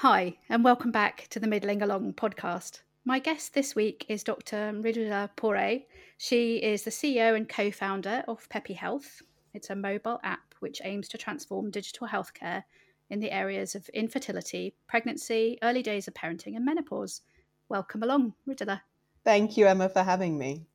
Hi, and welcome back to the Middling Along podcast. My guest this week is Dr. Ridula Poré. She is the CEO and co-founder of Peppy Health. It's a mobile app which aims to transform digital healthcare in the areas of infertility, pregnancy, early days of parenting, and menopause. Welcome along, Ridula. Thank you, Emma, for having me.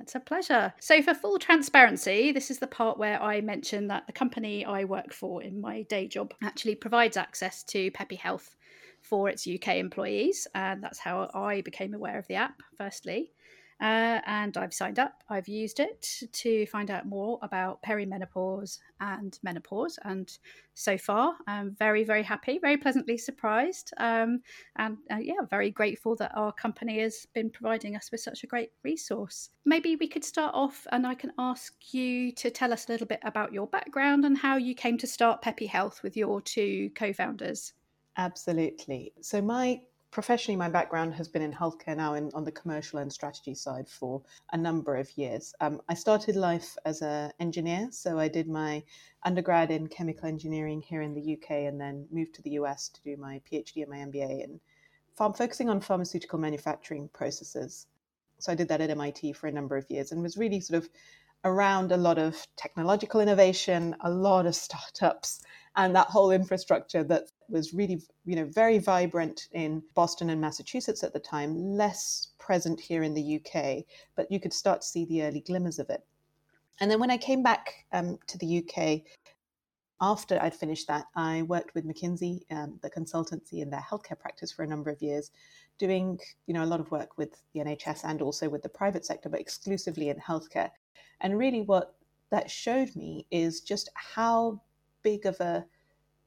It's a pleasure. So for full transparency, this is the part where I mention that the company I work for in my day job actually provides access to Peppy Health for its UK employees. And that's how I became aware of the app, firstly. And I've signed up, I've used it to find out more about perimenopause and menopause. And so far, I'm very, very happy, very pleasantly surprised. Very grateful that our company has been providing us with such a great resource. Maybe we could start off and I can ask you to tell us a little bit about your background and how you came to start Peppy Health with your two co-founders. Absolutely. So Professionally, my background has been in healthcare now on the commercial and strategy side for a number of years. I started life as an engineer, so I did my undergrad in chemical engineering here in the UK and then moved to the US to do my PhD and my MBA in focusing on pharmaceutical manufacturing processes. So I did that at MIT for a number of years and was really sort of around a lot of technological innovation, a lot of startups, and that whole infrastructure that was really, very vibrant in Boston and Massachusetts at the time, less present here in the UK, but you could start to see the early glimmers of it. And then when I came back to the UK, after I'd finished that, I worked with McKinsey, the consultancy in their healthcare practice for a number of years, doing, a lot of work with the NHS and also with the private sector, but exclusively in healthcare. And really what that showed me is just how big of a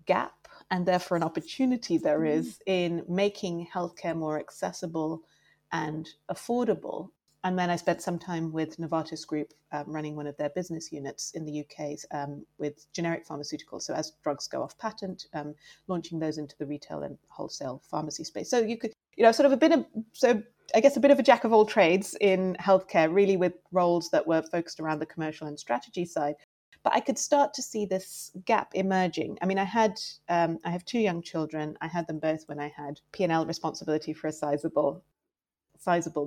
gap and therefore an opportunity there is in making healthcare more accessible and affordable. And then I spent some time with Novartis Group running one of their business units in the UK with generic pharmaceuticals. So as drugs go off patent, launching those into the retail and wholesale pharmacy space. So you could, a bit of a jack of all trades in healthcare, really with roles that were focused around the commercial and strategy side. But I could start to see this gap emerging. I mean, I have two young children. I had them both when I had P&L responsibility for a sizable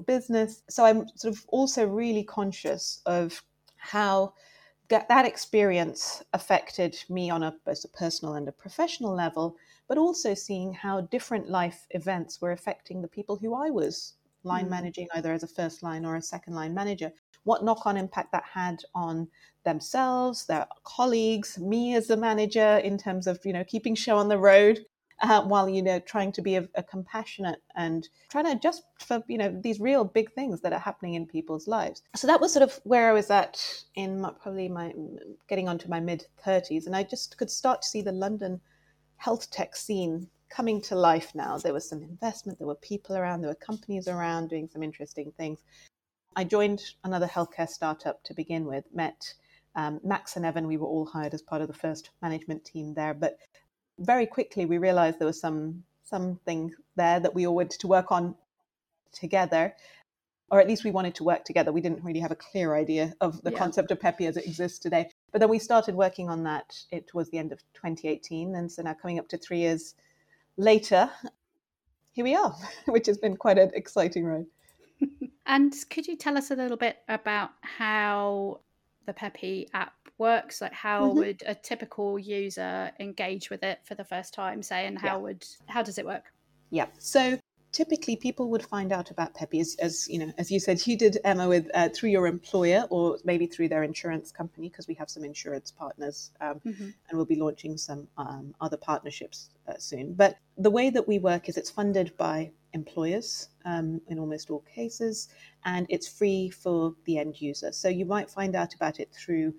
business. So I'm sort of also really conscious of how that experience affected me on both a personal and a professional level, but also seeing how different life events were affecting the people who I was line managing, either as a first line or a second line manager, what knock-on impact that had on themselves, their colleagues, me as a manager in terms of, keeping show on the road while, trying to be a compassionate and trying to adjust for, these real big things that are happening in people's lives. So that was sort of where I was at in getting onto my mid-30s. And I just could start to see the London health tech scene coming to life now. There was some investment, there were people around, there were companies around doing some interesting things. I joined another healthcare startup to begin with, met Max and Evan. We were all hired as part of the first management team there, but very quickly we realized there was something there that we all wanted to work on together, or at least we wanted to work together. We didn't really have a clear idea of the concept of Peppy as it exists today. But then we started working on that towards the end of 2018. And so now coming up to 3 years later, here we are, which has been quite an exciting ride. And could you tell us a little bit about how the Peppy app works? Like how would a typical user engage with it for the first time, say, and how does it work? Yeah. So typically people would find out about Peppy as you said, you did, Emma, with through your employer or maybe through their insurance company, because we have some insurance partners and we'll be launching some other partnerships soon. But the way that we work is it's funded by employers in almost all cases, and it's free for the end user. So you might find out about it through,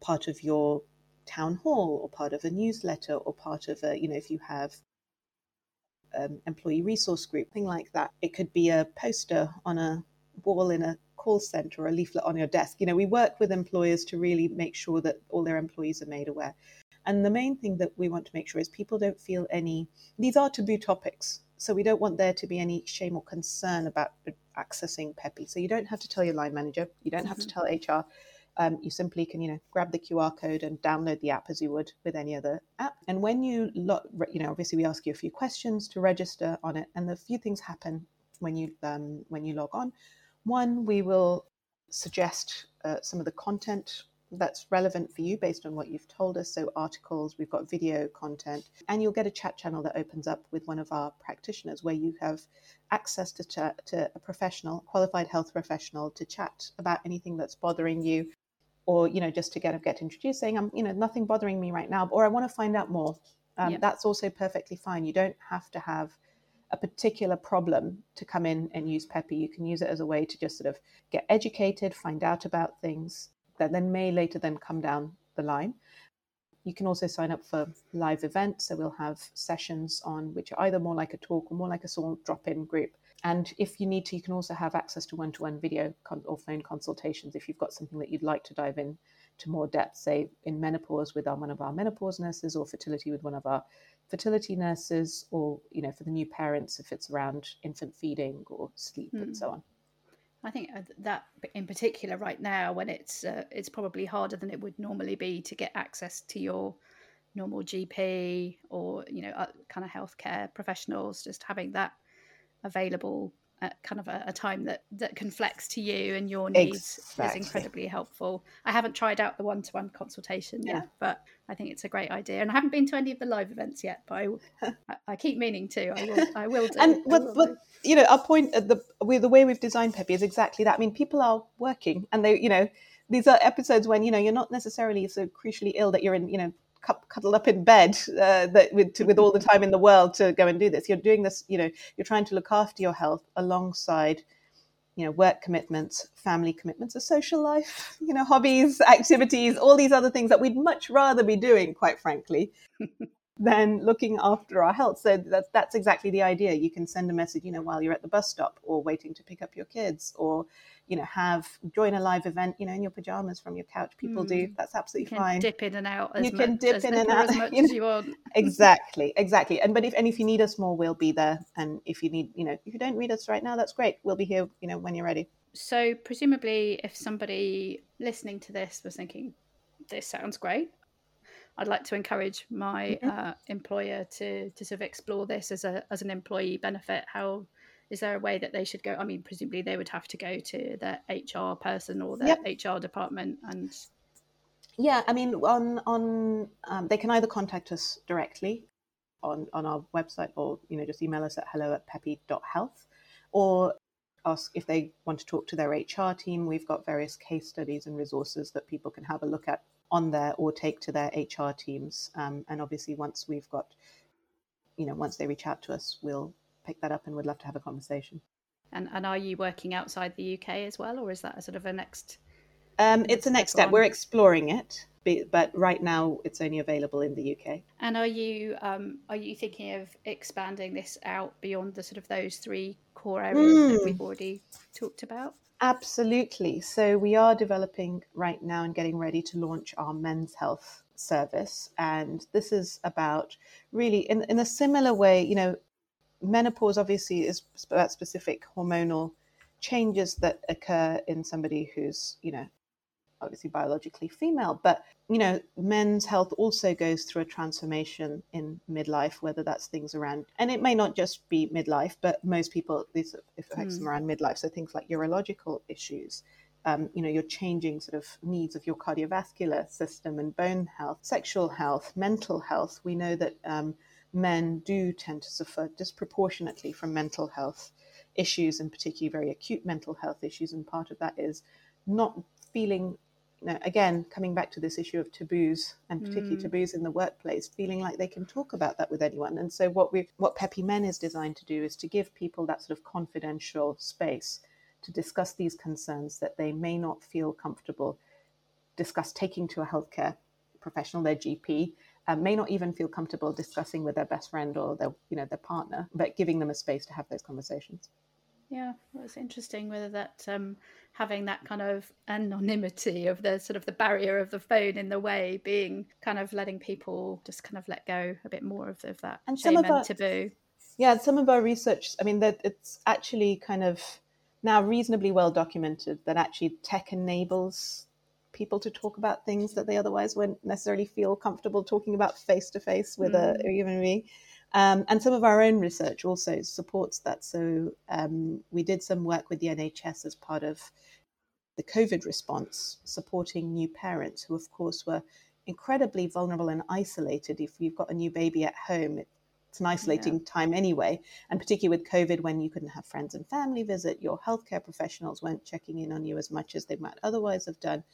part of your town hall or part of a newsletter or part of a, if you have employee resource group, thing like that. It could be a poster on a wall in a call centre or a leaflet on your desk. We work with employers to really make sure that all their employees are made aware. And the main thing that we want to make sure is people don't feel these are taboo topics. So we don't want there to be any shame or concern about accessing Peppy. So you don't have to tell your line manager, you don't have to tell HR. you simply can, grab the QR code and download the app as you would with any other app. And when you, obviously we ask you a few questions to register on it. And a few things happen when you log on. One, we will suggest some of the content that's relevant for you based on what you've told us. So articles, we've got video content, and you'll get a chat channel that opens up with one of our practitioners where you have access to a professional, qualified health professional, to chat about anything that's bothering you, or, just to get introduced, saying, I'm, nothing bothering me right now, or I want to find out more. That's also perfectly fine. You don't have to have a particular problem to come in and use Peppy. You can use it as a way to just sort of get educated, find out about things that then may later then come down the line. You can also sign up for live events. So we'll have sessions on which are either more like a talk or more like a sort of drop-in group. And if you need to, you can also have access to one-to-one video or phone consultations if you've got something that you'd like to dive in to more depth, say in menopause with one of our menopause nurses, or fertility with one of our fertility nurses, or, for the new parents, if it's around infant feeding or sleep and so on. I think that in particular right now, when it's probably harder than it would normally be to get access to your normal GP or, kind of healthcare professionals, just having that available at kind of a time that can flex to you and your needs is incredibly helpful. I haven't tried out the one-to-one consultation yet, but I think it's a great idea. And I haven't been to any of the live events yet, but I keep meaning to. I will do. And but our point at the way we've designed Peppy is exactly that. I mean, people are working, and they, these are episodes when you're not necessarily so crucially ill that you're in, cuddled up in bed with all the time in the world to go and do this. You're doing this, you're trying to look after your health alongside, work commitments, family commitments, a social life, hobbies, activities, all these other things that we'd much rather be doing, quite frankly, than looking after our health. So that's exactly the idea. You can send a message, while you're at the bus stop or waiting to pick up your kids, or, join a live event, in your pajamas from your couch. People do. That's absolutely fine. You can dip in and out as much as you want. Exactly. But if you need us more, we'll be there. And if you need, if you don't need us right now, that's great. We'll be here, when you're ready. So presumably if somebody listening to this was thinking, this sounds great, I'd like to encourage my employer to sort of explore this as an employee benefit. How is there a way that they should go? I mean, presumably they would have to go to their HR person or their HR department, and they can either contact us directly on our website, or just email us at hello@peppy.health, or ask if they want to talk to their HR team. We've got various case studies and resources that people can have a look at on there or take to their HR teams. And obviously once we've got, once they reach out to us, we'll pick that up and would love to have a conversation. And are you working outside the UK as well, or is that a sort of a next it's a next step. We're exploring it, but right now it's only available in the UK. And are you thinking of expanding this out beyond the sort of those three core areas that we've already talked about? Absolutely. So we are developing right now and getting ready to launch our men's health service, and this is about really in a similar way, menopause obviously is about specific hormonal changes that occur in somebody who's, obviously biologically female, but, men's health also goes through a transformation in midlife, whether that's things around, and it may not just be midlife, but most people, these affects them around midlife. So things like urological issues, you're changing sort of needs of your cardiovascular system and bone health, sexual health, mental health. We know that, men do tend to suffer disproportionately from mental health issues, and particularly very acute mental health issues. And part of that is not feeling, again, coming back to this issue of taboos, and particularly taboos in the workplace, feeling like they can talk about that with anyone. And so what Peppy Men is designed to do is to give people that sort of confidential space to discuss these concerns that they may not feel comfortable taking to a healthcare professional, their GP, may not even feel comfortable discussing with their best friend or their, their partner, but giving them a space to have those conversations. Yeah, well, it's interesting whether that having that kind of anonymity of the sort of the barrier of the phone in the way being kind of letting people just kind of let go a bit more of that and shame and taboo. Yeah, some of our research, I mean, that it's actually kind of now reasonably well documented that actually tech enables people to talk about things that they otherwise wouldn't necessarily feel comfortable talking about face-to-face with a human being. And some of our own research also supports that. So we did some work with the NHS as part of the COVID response, supporting new parents who, of course, were incredibly vulnerable and isolated. If you've got a new baby at home, it's an isolating time anyway. And particularly with COVID, when you couldn't have friends and family visit, your healthcare professionals weren't checking in on you as much as they might otherwise have done.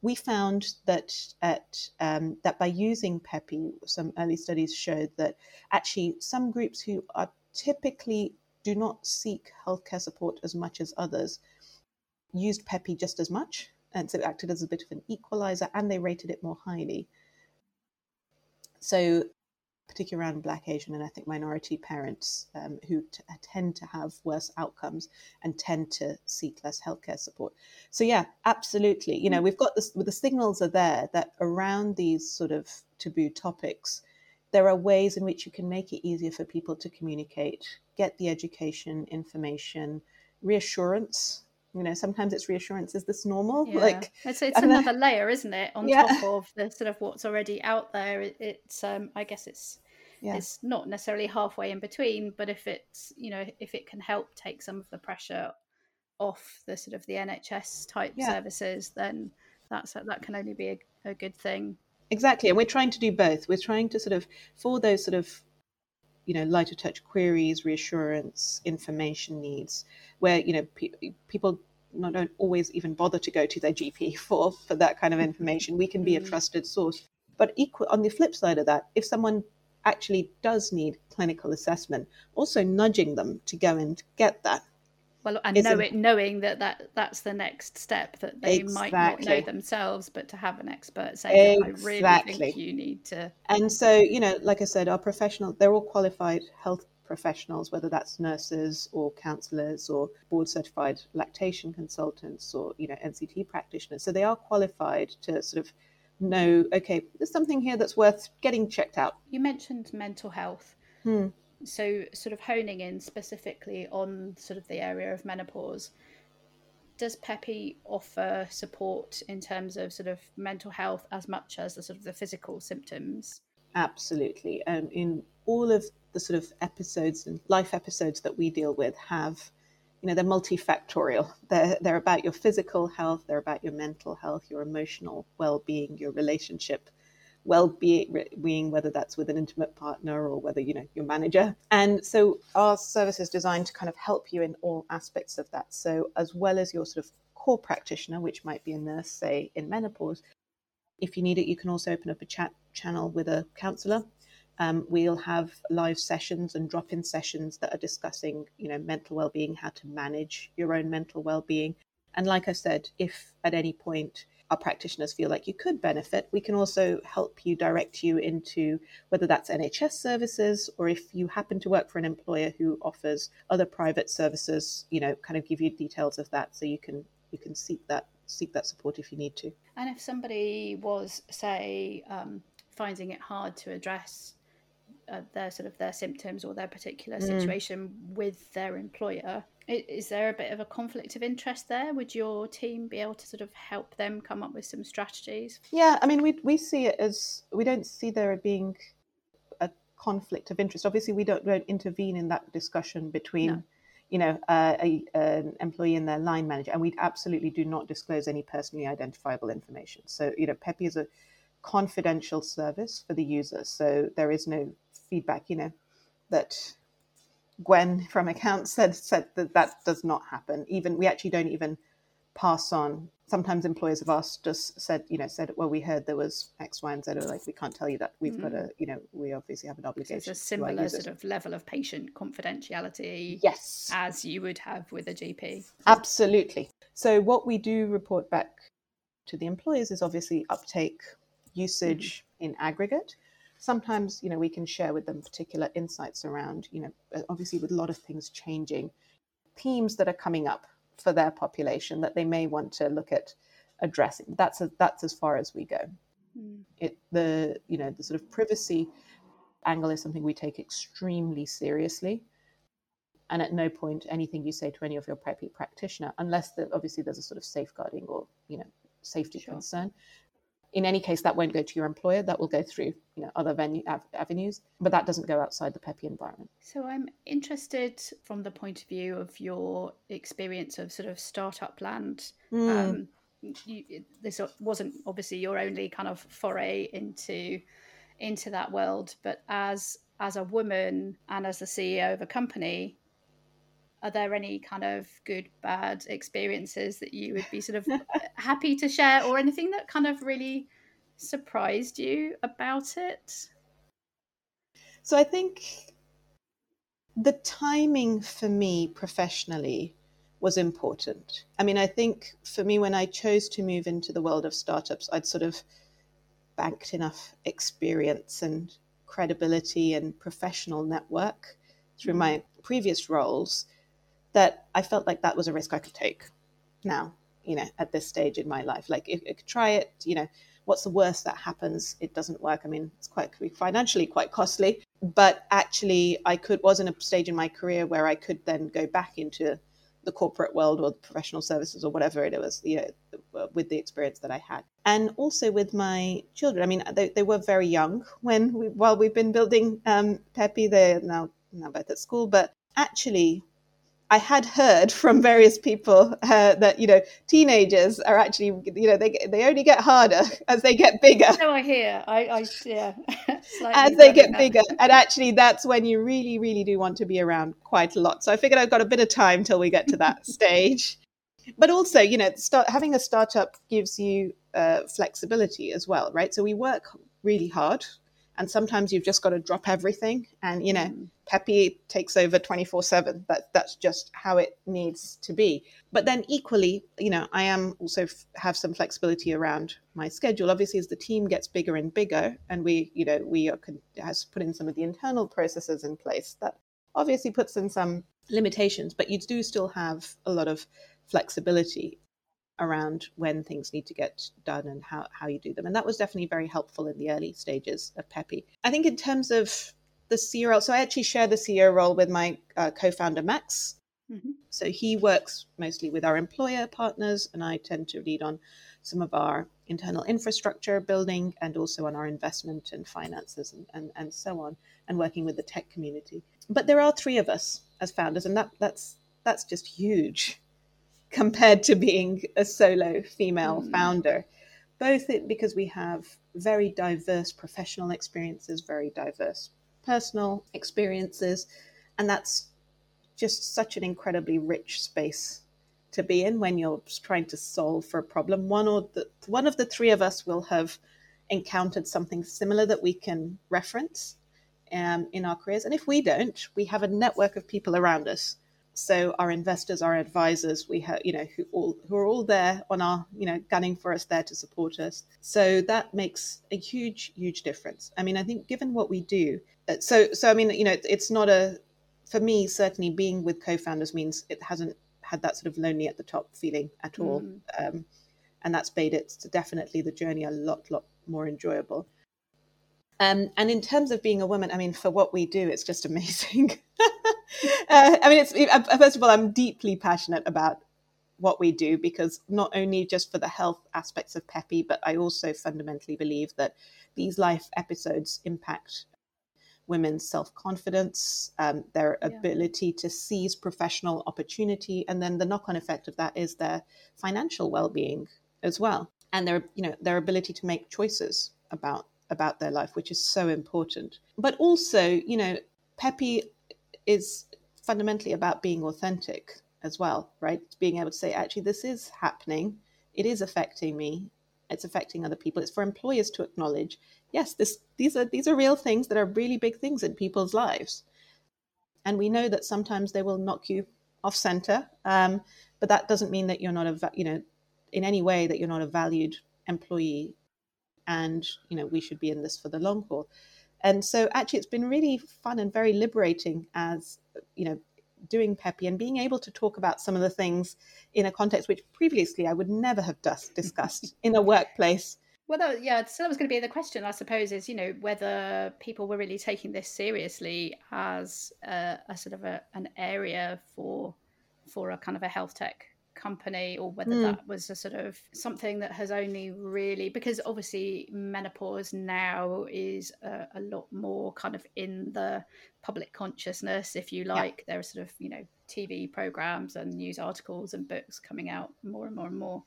We found that that by using Peppy, some early studies showed that actually some groups who are typically do not seek healthcare support as much as others used Peppy just as much. And so it acted as a bit of an equalizer, and they rated it more highly. So particularly around Black, Asian, and I think minority parents who tend to have worse outcomes and tend to seek less healthcare support. So yeah, absolutely. You know, we've got this, the signals are there that around these sort of taboo topics, there are ways in which you can make it easier for people to communicate, get the education, information, reassurance. You know, sometimes it's reassurance. Is this normal? Yeah. Like it's another layer, isn't it? On top of the sort of what's already out there. It's I guess it's not necessarily halfway in between, but if it's, you know, if it can help take some of the pressure off the sort of the NHS type services, then that can only be a good thing. Exactly, and we're trying to do both. We're trying to sort of, for those sort of, you know, lighter touch queries, reassurance, information needs, where, you know, people don't always even bother to go to their GP for that kind of information. We can be a trusted source. But on the flip side of that, if someone actually does need clinical assessment, also nudging them to go and get that. Well, and knowing that's the next step, that they might not know themselves, but to have an expert say, I really think you need to. And so, you know, like I said, our professionals, they're all qualified health professionals, whether that's nurses or counsellors or board certified lactation consultants or, you know, NCT practitioners. So they are qualified to sort of know, okay, there's something here that's worth getting checked out. You mentioned mental health. So sort of honing in specifically on sort of the area of menopause, does Peppy offer support in terms of sort of mental health as much as the sort of the physical symptoms? Absolutely. In all of the sort of episodes and life episodes that we deal with have, you know, they're multifactorial. They're about your physical health, they're about your mental health, your emotional well-being, your relationship well-being, whether that's with an intimate partner or whether, you know, your manager. And so our service is designed to kind of help you in all aspects of that. So as well as your sort of core practitioner, which might be a nurse, say, in menopause, if you need it, you can also open up a chat channel with a counsellor. We'll have live sessions and drop-in sessions that are discussing, you know, mental well-being, how to manage your own mental well-being. And like I said, if at any point our practitioners feel like you could benefit, we can also help you, direct you into whether that's NHS services, or if you happen to work for an employer who offers other private services, you know, kind of give you details of that, so you can seek that support if you need to. And if somebody was, say, finding it hard to address their sort of their symptoms or their particular situation with their employer, is there a bit of a conflict of interest there? Would your team be able to sort of help them come up with some strategies? Yeah, I mean, we see it as, we don't see there being a conflict of interest. Obviously, we don't intervene in that discussion between, you know, an employee and their line manager. And we absolutely do not disclose any personally identifiable information. So, you know, Peppy is a confidential service for the user. So there is no feedback, you know, that Gwen from accounts said that does not happen. Even we actually don't even pass on. Sometimes employers have asked us, said, well, we heard there was X, Y, and Z. We're like, we can't tell you that. We've got a, you know, we obviously have an obligation. So it's a similar sort of level of patient confidentiality, yes, as you would have with a GP. Absolutely. So what we do report back to the employers is obviously uptake, usage in aggregate. Sometimes, you know, we can share with them particular insights around, you know, obviously with a lot of things changing, themes that are coming up for their population that they may want to look at addressing. That's as far as we go. The sort of privacy angle is something we take extremely seriously. And at no point anything you say to any of your practitioner, unless obviously there's a sort of safeguarding or, you know, safety concern. In any case, that won't go to your employer. That will go through, you know, other avenues, but that doesn't go outside the Peppy environment. So I'm interested from the point of view of your experience of sort of startup land. This wasn't obviously your only kind of foray into that world, but as a woman and as the CEO of a company, are there any kind of good, bad experiences that you would be sort of happy to share, or anything that kind of really surprised you about it? So I think the timing for me professionally was important. I mean, I think for me, when I chose to move into the world of startups, I'd sort of banked enough experience and credibility and professional network through my previous roles that I felt like that was a risk I could take now, you know, at this stage in my life. Like, if I could try it, you know, what's the worst that happens? It doesn't work. I mean, it's quite financially quite costly, but actually was in a stage in my career where I could then go back into the corporate world or the professional services or whatever it was, you know, with the experience that I had. And also with my children. I mean, they were very young while we've been building Peppy. They're now both at school, but actually I had heard from various people that, you know, teenagers are actually, you know, they only get harder as they get bigger. No, I hear. As they get bigger. And actually that's when you really, really do want to be around quite a lot. So I figured I've got a bit of time till we get to that stage. But also, you know, having a startup gives you flexibility as well, right? So we work really hard. And sometimes you've just got to drop everything. And, you know, Peppy takes over 24/7. That's just how it needs to be. But then equally, you know, I am also have some flexibility around my schedule. Obviously, as the team gets bigger and bigger, and we put in some of the internal processes in place, that obviously puts in some limitations, but you do still have a lot of flexibility around when things need to get done and how you do them. And that was definitely very helpful in the early stages of Peppy. I think in terms of the CEO role, so I actually share the CEO role with my co-founder, Max. Mm-hmm. So he works mostly with our employer partners, and I tend to lead on some of our internal infrastructure building and also on our investment and finances and so on, and working with the tech community. But there are three of us as founders, and that's just huge compared to being a solo female founder, both because we have very diverse professional experiences, very diverse personal experiences, and that's just such an incredibly rich space to be in when you're trying to solve for a problem. One of the three of us will have encountered something similar that we can reference in our careers, and if we don't, we have a network of people around us. So our investors, our advisors, we have, you know, who are all there on our, you know, gunning for us, there to support us. So that makes a huge, huge difference. I mean, I think given what we do, so I mean, you know, it's not for me, certainly being with co-founders means it hasn't had that sort of lonely at the top feeling at all. And that's made it definitely the journey a lot more enjoyable. And in terms of being a woman, I mean, for what we do, it's just amazing. I mean, first of all, I'm deeply passionate about what we do, because not only just for the health aspects of Peppy, but I also fundamentally believe that these life episodes impact women's self-confidence, their ability to seize professional opportunity. And then the knock-on effect of that is their financial well-being as well. And their, you know, their ability to make choices about their life, which is so important. But also, you know, Peppy is fundamentally about being authentic as well, right? Being able to say, actually, this is happening. It is affecting me. It's affecting other people. It's for employers to acknowledge, yes, these are real things that are really big things in people's lives. And we know that sometimes they will knock you off center, but that doesn't mean that you're not a valued employee. And, you know, we should be in this for the long haul. And so actually, it's been really fun and very liberating, as, you know, doing Peppy and being able to talk about some of the things in a context which previously I would never have discussed in a workplace. Well, so that was going to be the question, I suppose, is, you know, whether people were really taking this seriously as a sort of an area for a kind of a health tech company, or whether that was a sort of something that has only really, because obviously menopause now is a lot more kind of in the public consciousness, if you like. There are sort of, you know, TV programs and news articles and books coming out more and more and more.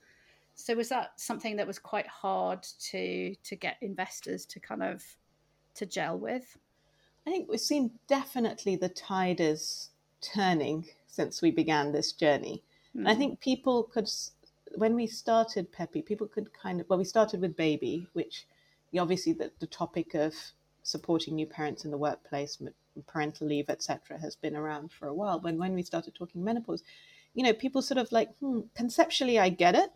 So was that something that was quite hard to get investors to kind of to gel with? I think we've seen definitely the tide is turning since we began this journey. And I think people could, when we started Peppy, people could kind of, well, we started with baby, which obviously the topic of supporting new parents in the workplace, parental leave, etc., has been around for a while. When we started talking menopause, you know, people sort of like, conceptually, I get it.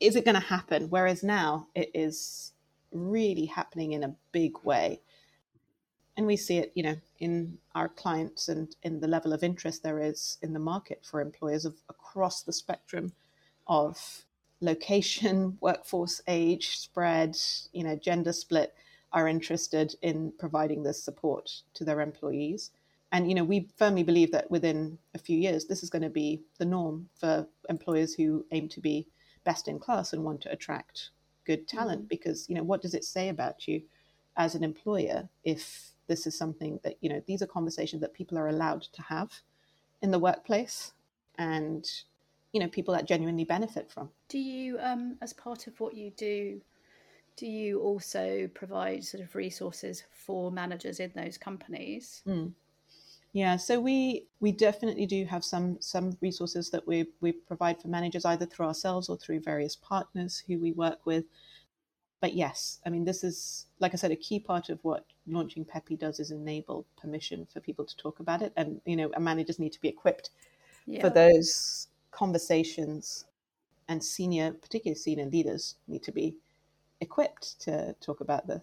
Is it going to happen? Whereas now it is really happening in a big way. And we see it, you know, in our clients and in the level of interest there is in the market for employers of across the spectrum of location, workforce, age, spread, you know, gender split, are interested in providing this support to their employees. And, you know, we firmly believe that within a few years, this is going to be the norm for employers who aim to be best in class and want to attract good talent. Because, you know, what does it say about you as an employer if this is something that, you know, these are conversations that people are allowed to have in the workplace and, you know, people that genuinely benefit from. Do you, as part of what you do you also provide sort of resources for managers in those companies? Yeah, so we definitely do have some resources that we provide for managers, either through ourselves or through various partners who we work with. But yes, I mean, this is, like I said, a key part of what launching Peppy does is enable permission for people to talk about it. And, you know, managers need to be equipped for those conversations, and particularly senior leaders need to be equipped to talk about this.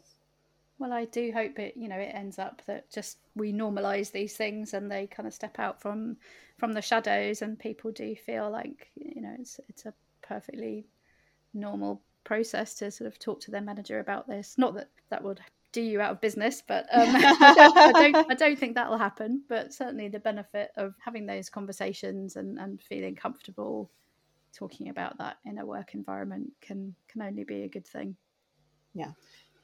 Well, I do hope it, you know, it ends up that just we normalise these things and they kind of step out from the shadows, and people do feel like, you know, it's a perfectly normal process to sort of talk to their manager about this. Not that that would do you out of business, but I don't think that'll happen. But certainly the benefit of having those conversations and feeling comfortable talking about that in a work environment can only be a good thing. Yeah,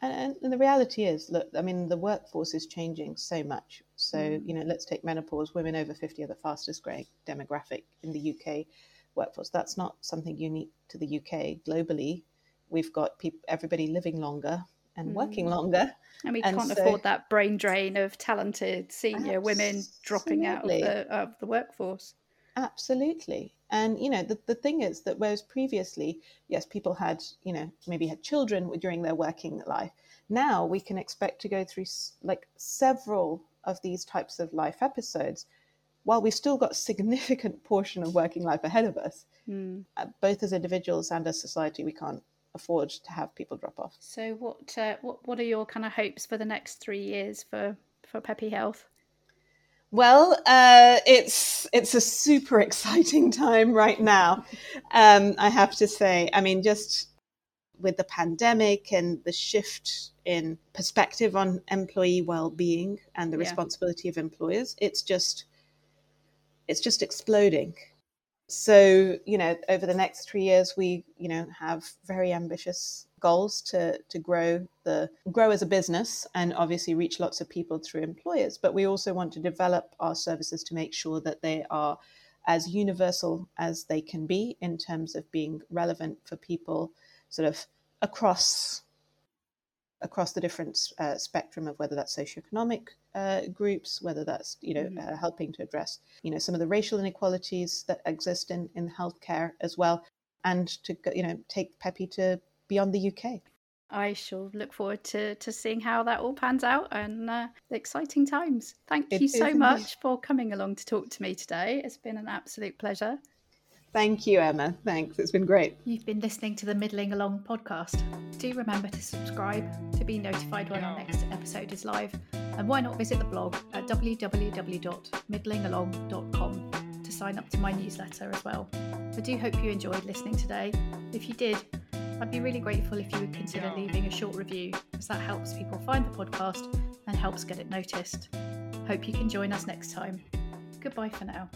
and the reality is, look, I mean, the workforce is changing so much. So you know, let's take menopause. Women over 50 are the fastest growing demographic in the UK workforce. That's not something unique to the UK. Globally, we've got everybody living longer and working longer. And we can't afford that brain drain of talented senior women dropping out of the workforce. Absolutely. And, you know, the thing is that whereas previously, yes, people had, you know, maybe had children during their working life. Now we can expect to go through like several of these types of life episodes while we've still got a significant portion of working life ahead of us. Both as individuals and as society, we can't afford to have people drop off. So what are your kind of hopes for the next 3 years for Peppy Health? Well, it's a super exciting time right now. I have to say, I mean, just with the pandemic and the shift in perspective on employee well-being and the responsibility of employers, it's just exploding. So, you know, over the next 3 years, we, you know, have very ambitious goals to grow as a business and obviously reach lots of people through employers. But we also want to develop our services to make sure that they are as universal as they can be in terms of being relevant for people sort of across the different spectrum of whether that's socioeconomic groups, whether that's, you know, helping to address, you know, some of the racial inequalities that exist in healthcare as well, and to, you know, take Peppy to beyond the UK. I shall look forward to seeing how that all pans out, and exciting times. Thank you so much for coming along to talk to me today. It's been an absolute pleasure. Thank you, Emma. Thanks. It's been great. You've been listening to the Middling Along podcast. Do remember to subscribe to be notified when our next episode is live. And why not visit the blog at www.middlingalong.com to sign up to my newsletter as well. I do hope you enjoyed listening today. If you did, I'd be really grateful if you would consider leaving a short review, as that helps people find the podcast and helps get it noticed. Hope you can join us next time. Goodbye for now.